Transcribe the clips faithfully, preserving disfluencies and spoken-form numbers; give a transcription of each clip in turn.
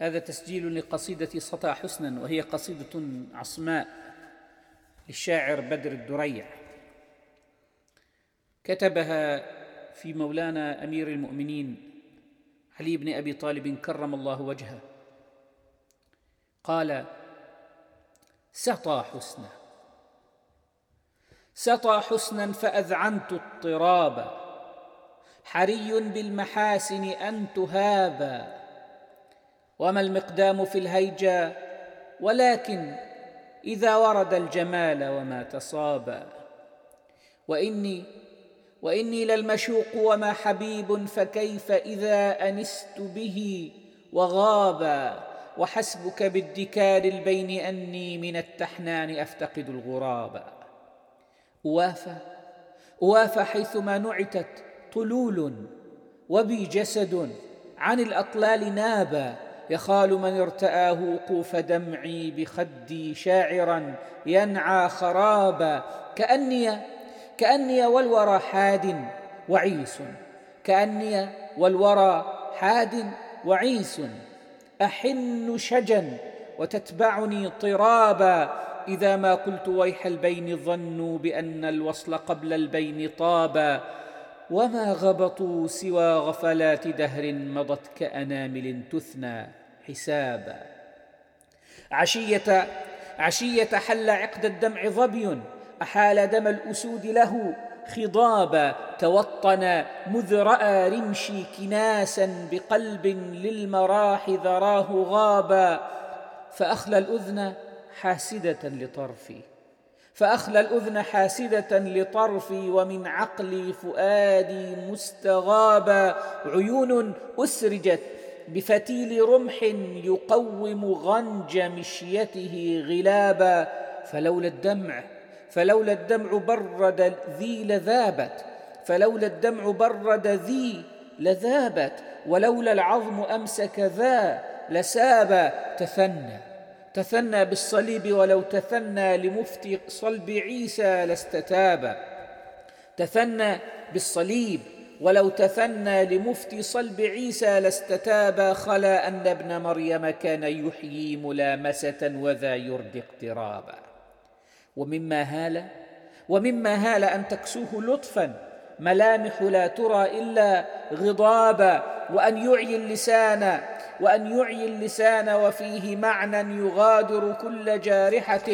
هذا تسجيل لقصيدة سطى حسنا، وهي قصيدة عصماء للشاعر بدر الدريع، كتبها في مولانا أمير المؤمنين علي بن أبي طالب كرم الله وجهه. قال: سطى حسنا سطى حسنا فأذعنت اضطرابا، حري بالمحاسن أن تهابا، وما المقدام في الهيجا ولكن إذا ورد الجمال وما تصابا، وإني وإني للمشوق وما حبيب، فكيف إذا أنست به وغابا، وحسبك بالدكار البين أني من التحنان أفتقد الغرابا. أوافى أوافى حيثما نعتت طلول، وبي جسد عن الأطلال نابا، يخال من ارتآه وقوف دمعي بخدي شاعرا ينعى خرابا، كأني كأني والورى حاد وعيس، كأني والورى حاد وعيس، أحن شجا وتتبعني طرابا، إذا ما قلت ويح البين ظنوا بأن الوصل قبل البين طابا، وما غبطوا سوى غفلات دهر مضت كأنامل تثنى حسابا. عشية عشية حل عقد الدمع ظبي، أحال دم الأسود له خضابا، توطن مذ رأى رمشي كناسا، بقلب للمراح ذراه غابا، فأخلى الأذن حاسدة لطرفي فأخلى الأذن حاسدة لطرفي، ومن عقلي فؤادي مستغابا، عيون أسرجت بفتيل رمح يقوم غنج مشيته غلابا، فلولا الدمع فلولا الدمع برد ذي لذابت فلولا الدمع برد ذي لذابت، ولولا العظم أمسك ذا لسابا، تثنى تثنى بالصليب ولو تثنى لمفتي صلب عيسى لاستتابا، تثنى بالصليب ولو تثنى لمفتي صلب عيسى لاستتابا، خلا أن ابن مريم كان يحيي ملامسة وذا يرد اقترابا. ومما هال ومما هال أن تكسوه لطفا ملامح لا ترى إلا غضابا، وأن يعي اللسان وأن يعي اللسان وفيه معنى يغادر كل جارحة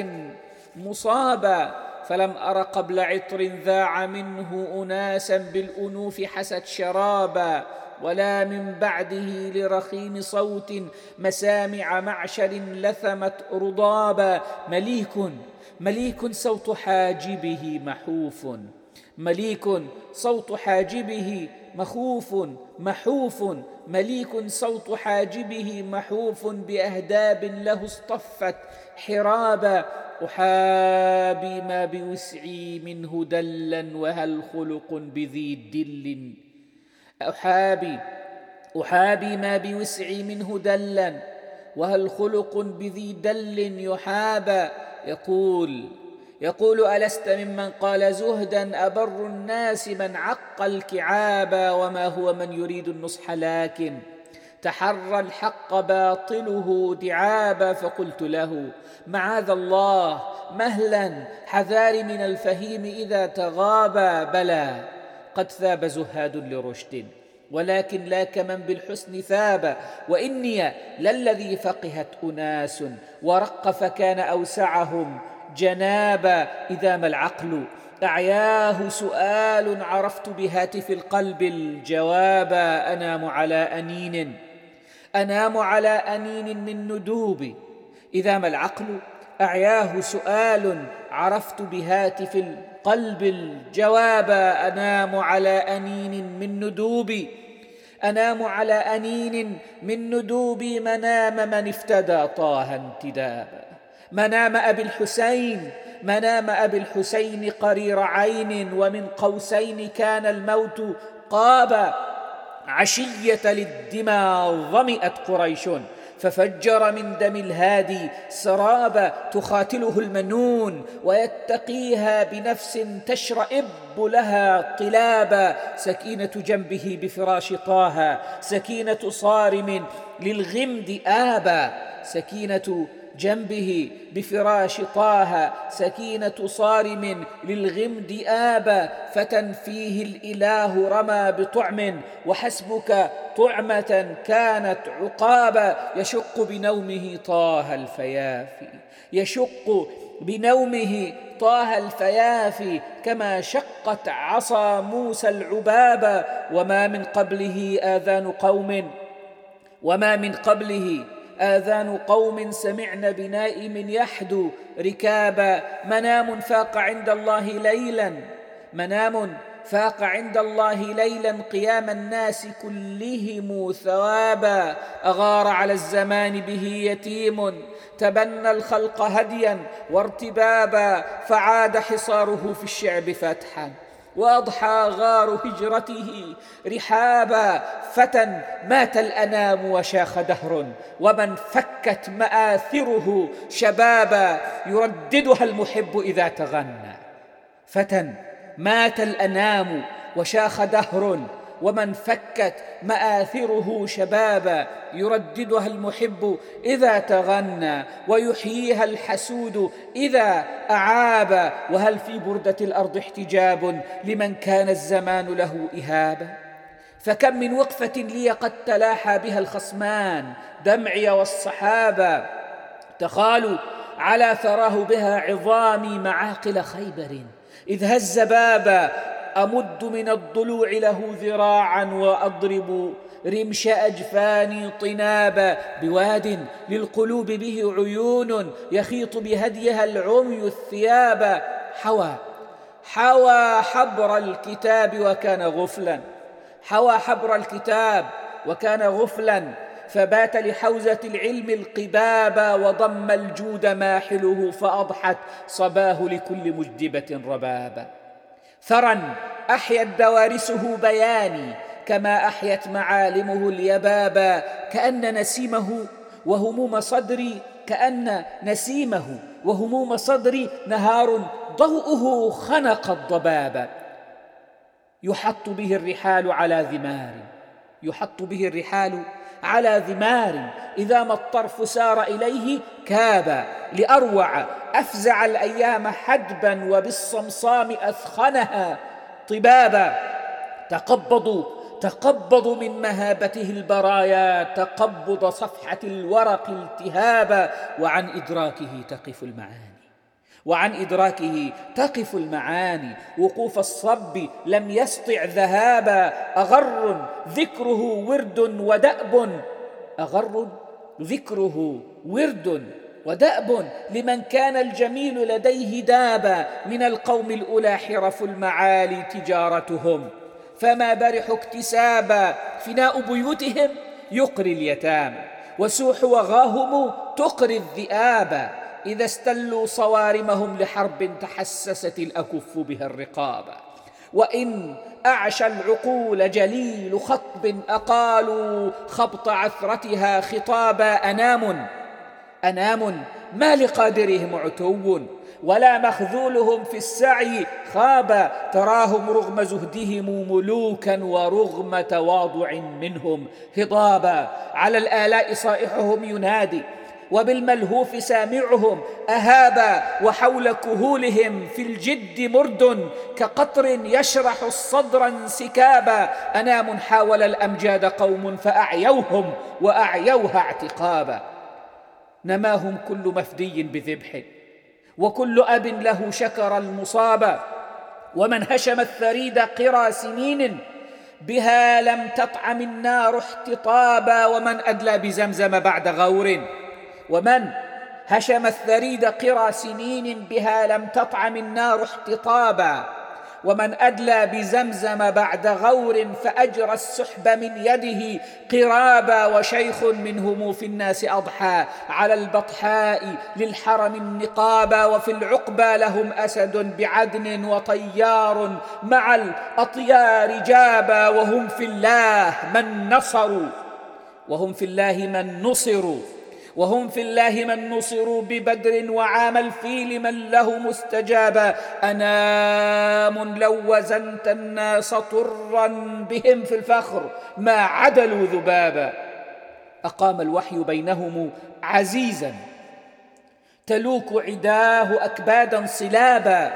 مصابا، فلم أر قبل عطر ذاع منه أناسا بالأنوف حست شرابا، ولا من بعده لرخيم صوت مسامع معشر لثمت رضابا، مليك مليك صوت حاجبه محوف مليك صوت حاجبه مخوف محوف مليك صوت حاجبه محوف، بأهداب له اصطفت حرابا، أحابي ما بوسعي منه دلا وهل خلق بذي دل أحابي أحابي ما بوسعي منه دلا وهل خلق بذي دل يحابا، يقول يقول ألست ممن قال زهدا، أبر الناس من عق الكعابا، وما هو من يريد النصح لكن تحرى الحق باطله دعابا، فقلت له معاذ الله مهلا، حذار من الفهيم إذا تغابا، بلى قد ثاب زهاد لرشد ولكن لا كمن بالحسن ثاب، وإني للذي فقهت أناس ورق فكان أوسعهم جنابا، إذا ما العقل أعياه سؤال عرفت بهاتف القلب الجوابا، أنام على أنين أنام على أنين من ندوبي، إذا ما العقل أعياه سؤال عرفت بهاتف القلب الجوابا، أنام على أنين من ندوبي أنام على أنين من ندوبي، منام من افتدى طه انتدابا، منام أبي الحسين منام أبي الحسين قرير عين، ومن قوسين كان الموت قابا، عشية للدمى ظمئت قريش ففجر من دم الهادي سرابا، تقاتله المنون ويتقيها بنفس تشرئب لها طلابا، سكينة جنبه بفراش طه سكينة صارم للغمد آبا سكينة جنبه بفراش طه سكينة صارم للغمد آبا فتى فيه الإله رمى بطعم وحسبك طعمة كانت عقابا يشق بنومه طه الفيافي يشق بنومه طه الفيافي كما شقت عصا موسى العبابا وما من قبله آذان قوم وما من قبله آذان قوم سمعنا بنائم يحدو ركابا منام فاق عند الله ليلا منام فاق عند الله ليلا قيام الناس كلهم ثوابا أغار على الزمان به يتيم تبنى الخلق هديا وارتبابا فعاد حصاره في الشعب فتحا وأضحى غار هجرته رحابا فتى مات الأنام وشاخ دهر ومن فكت مآثره شبابا يرددها المحب إذا تغنى فتى مات الأنام وشاخ دهر ومن فكت مآثره شبابا يرددها المحب إذا تغنى ويحييها الحسود إذا أعابا وهل في بردة الأرض احتجاب لمن كان الزمان له إهابا فكم من وقفة لي قد تلاحى بها الخصمان دمعي والصحابة تخالوا على ثراه بها عظامي معاقل خيبر إذ هز بابا أمد من الضلوع له ذراعا وأضرب رمش أجفاني طنابا بواد للقلوب به عيون يخيط بهديها العمي الثيابا حوى حوى حبر الكتاب وكان غفلا حوى حبر الكتاب وكان غفلا فبات لحوزة العلم القبابا وضم الجود ماحله فأضحت صباه لكل مجدبة ربابا ثرى أحيت دوارسه بياني كما أحيت معالمه اليبابا كأن نسيمه وهموم صدري كأن نسيمه وهموم صدري نهار ضوءه خنق الضباب يحط به الرحال على ذمار يحط به الرحال على ذمار إذا ما الطرف سار إليه كابا لأروع أفزع الأيام حدبا وبالصمصام أثخنها طبابا تقبضوا تقبضوا من مهابته البرايا تقبض صفحة الورق التهابا وعن إدراكه تقف المعاني وعن إدراكه تقف المعاني وقوف الصب لم يسطع ذهابا أغر ذكره ورد ودأب أغر ذكره ورد ودأب لمن كان الجميل لديه دابا من القوم الأولى حرف المعالي تجارتهم فما برح اكتسابا فناء بيوتهم يقري اليتامى وسوح وغاهم تقري الذئابا إذا استلوا صوارمهم لحرب تحسست الأكف بها الرقابا وإن أعشى العقول جليل خطب أقالوا خبط عثرتها خطابا أنام أنام ما لقادرهم عتو ولا مخذولهم في السعي خابا تراهم رغم زهدهم ملوكا ورغم تواضع منهم هضابا على الآلاء صائحهم ينادي وبالملهوف سامعهم أهابا وحول كهولهم في الجد مرد كقطر يشرح الصدر انسكابا أنام حاول الأمجاد قوم فأعيوهم وأعيوها اعتقابا نماهم كل مفدي بذبح وكل أب له شكر المصابا ومن هشم الثريد قرى سنين بها لم تطعم النار احتطابا ومن أدلى بزمزم بعد غور ومن هشم الثريد قرى سنين بها لم تطعم النار احتطابا ومن أدلى بزمزم بعد غور فأجرى السحب من يده قرابا وشيخ منهم في الناس أضحى على البطحاء للحرم النقابا وفي العقبى لهم أسد بعدن وطيار مع الأطيار جابا وهم في الله من نصروا وهم في الله من نصروا وهم في الله من نصروا ببدر وعام الفيل من له مستجابا أنام لو وزنت الناس طرا بهم في الفخر ما عدلوا ذبابا أقام الوحي بينهم عزيزا تلوك عداه أكبادا صلابا،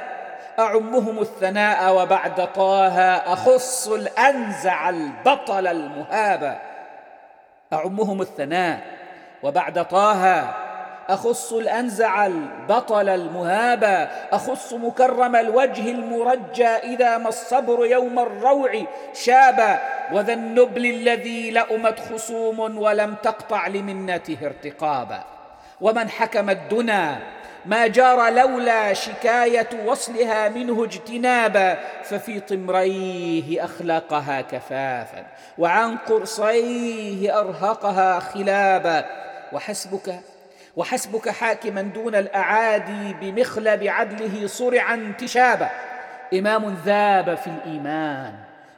أعمهم الثناء وبعد طه أخص الأنزع البطل المهابا. أعمهم الثناء وبعد طه أخص الأنزع البطل المهابا، أخص مكرم الوجه المرجى إذا ما الصبر يوم الروع شابا. وذا النبل الذي لأمت خصوم ولم تقطع لمنته ارتقابا. ومن حكم الدنا ما جار لولا شكاية وصلها منه اجتنابا، ففي طمريه أخلاقها كفافا وعن قرصيه أرهقها خلابا. وحسبك وحسبك حاكما دون الأعادي بمخلب عدله صرعا انتشابا. إمام ذاب في الإيمان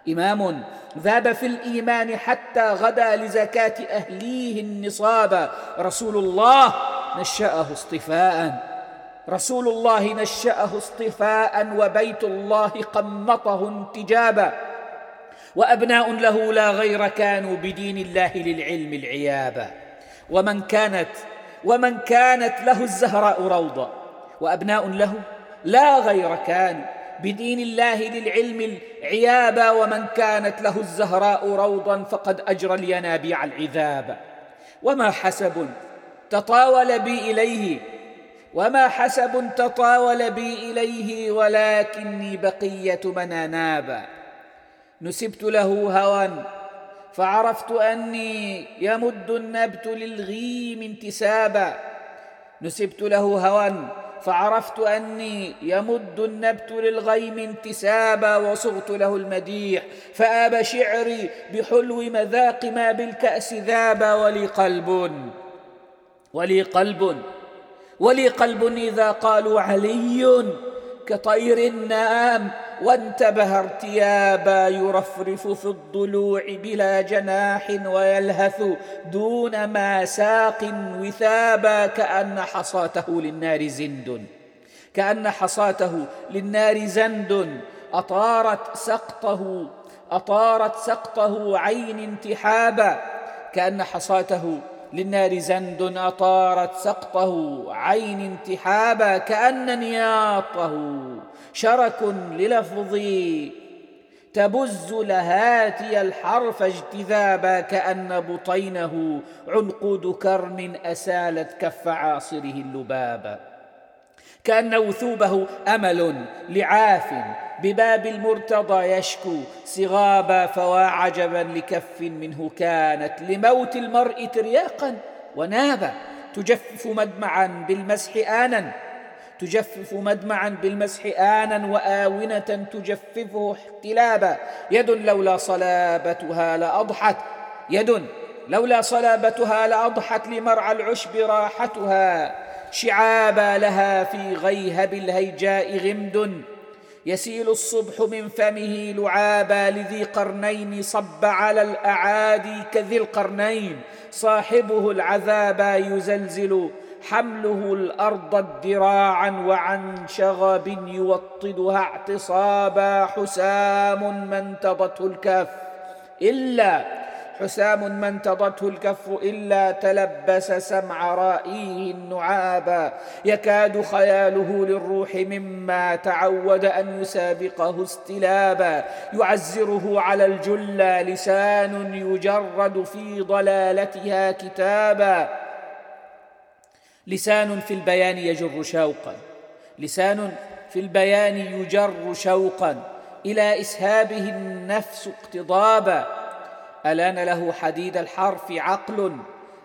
إمام ذاب في الإيمان حتى غدا لزكاة أهليه النصابا. رسول الله نشأه اصطفاء رسول الله نشأه اصطفاء وبيت الله قمطه انتجابا. وأبناء له لا غير كانوا بدين الله للعلم العيابا. ومن كانت ومن كانت له الزهراء روضة، وأبناء له لا غير كانوا بدين الله للعلم العيابا. ومن كانت له الزهراء روضا فقد أجرى الينابيع العذابا. وما حسب تطاول بي إليه وما حسب تطاول بي إليه ولكني بقية من أنابا. نسبت له هوى فعرفت أني يمد النبت للغيم انتسابا. نسبت له هوى فعرفت أني يمد النبت للغيم انتسابا. وصغت له المديح فآب شعري بحلو مذاق ما بالكأس ذابا. ولي قلب ولي قلب ولي قلب إذا قالوا علي كطير النام وانتبه ارتيابا. يرفرف في الضلوع بلا جناح ويلهث دون ما ساق وثابا. كأن حصاته للنار زند كأن حصاته للنار زند أطارت سقطه أطارت سقطه عين انتحابا. كأن حصاته للنار زند أطارت سقطه عين انتحابا. كأن نياطه شرك للفظي تبز لهاتي الحرف اجتذابا. كأن بطينه عنقود كرم أسالت كف عاصره اللبابا. كأن وثوبه أمل لعاف بباب المرتضى يشكو صغابا. فوا عجبا لكف منه كانت لموت المرء ترياقا ونابا. تجفف مدمعا بالمسح آنا تجفف مدمعا بالمسح آنا وآونة تجففه احتلابا. يد لولا صلابتها لأضحت يد لولا صلابتها لأضحت لمرعى العشب راحتها شعابا. لها في غيهب الهيجاء غمد يسيل الصبح من فمه لعابا. لذي قرنين صب على الأعادي كذي القرنين صاحبه العذابا. يزلزل حمله الأرض الدراعا وعن شغب يوطدها اعتصابا. حسام من تضته الكف إلا حسام من تضته الكف إلا تلبس سمع رائيه النعابا. يكاد خياله للروح مما تعود أن يسابقه استلابا. يعزره على الجلة لسان يجرد في ضلالتها كتابا. لسان في البيان يجر شوقا لسان في البيان يجر شوقا إلى إسهابه النفس اقتضابا. ألان له حديد الحرف عقل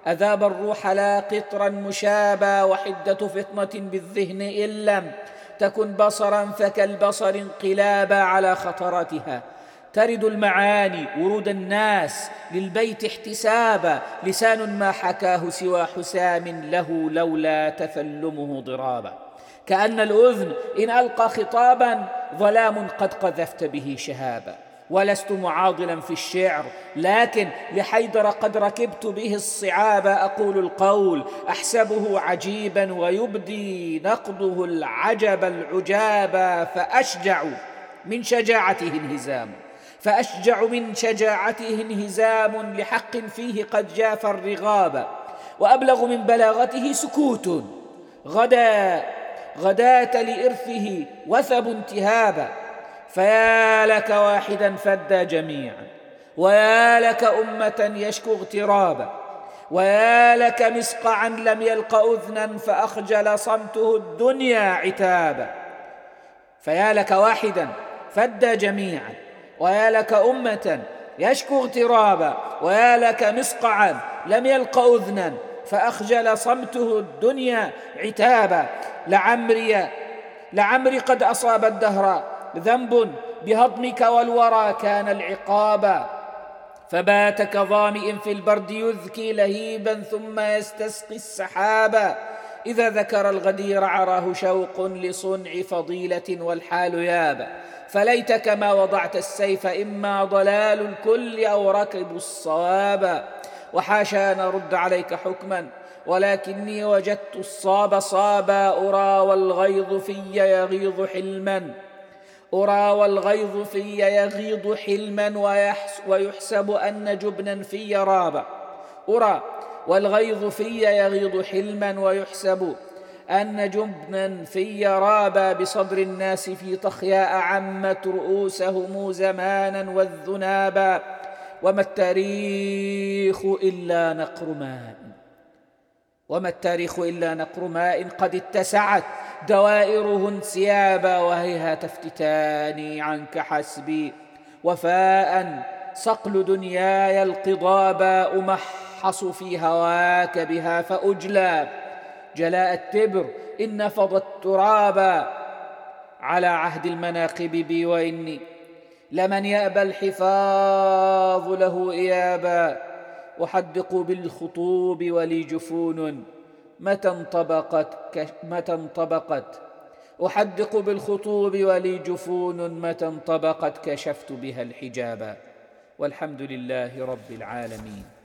أذاب الروح لا قطرا مشابا. وحدة فطنة بالذهن إن لم تكن بصرا فكالبصر انقلابا. على خطرتها ترد المعاني ورود الناس للبيت احتسابا. لسان ما حكاه سوى حسام له لولا تثلمه ضرابا. كأن الأذن إن ألقى خطابا ظلام قد قذفت به شهابا. ولست معاضلا في الشعر لكن لحيدر قد ركبت به الصعاب. أقول القول أحسبه عجيبا ويبدي نقضه العجب العجابا. فأشجع من شجاعته انهزام فأشجع من شجاعته انهزام لحق فيه قد جاف الرغاب، وأبلغ من بلاغته سكوت غدا غداة لإرثه وثب انتهابا. فيا لك واحدا فدى جميعا، ويا لك أمة يشكو اغترابا، ويا لك مسقعا لم يلق أذنا فأخجل صمته الدنيا عتابا. فيا لك واحدا فدى جميعا، ويا لك أمة يشكو اغترابا، ويا لك مسقعا لم يلق أذنا فأخجل صمته الدنيا عتابا. لعمري لعمري قد أصاب الدهر ذنب بهضمك والورى كان العقابا. فبات كظامئ في البرد يذكي لهيبا ثم يستسقي السحابا. إذا ذكر الغدير عراه شوق لصنع فضيلة والحال يابا. فليتك ما وضعت السيف إما ضلال الكل أو ركب الصوابا. وحاشا أن أرد عليك حكما، ولكني وجدت الصاب صابا. أرى والغيظ في يغيظ حلما أرى والغيظ في يغيظ حلما ويحسب أن جبنا في رابا. أرى والغيظ في يغيظ حلما ويحسب أن جبنا في رابا. بصدر الناس في طخياء عمت رؤوسهم زمانا والذنابا. وما التاريخ إلا نقر ماء وما التاريخ إلا نقر ماء قد اتسعت دوائره انسيابا. وهيها تفتتاني عنك حسبي وفاء صقل دنياي القضابا. أمحص في هواك بها فأجلى جلاء التبر إن فضت ترابا. على عهد المناقب بي وإني لمن يأبى الحفاظ له إيابا. أحدق بالخطوب ولي جفون متى انطبقت متى انطبقت أحدق بالخطوب ولي جفون متى انطبقت كشفت بها الحجابا. والحمد لله رب العالمين.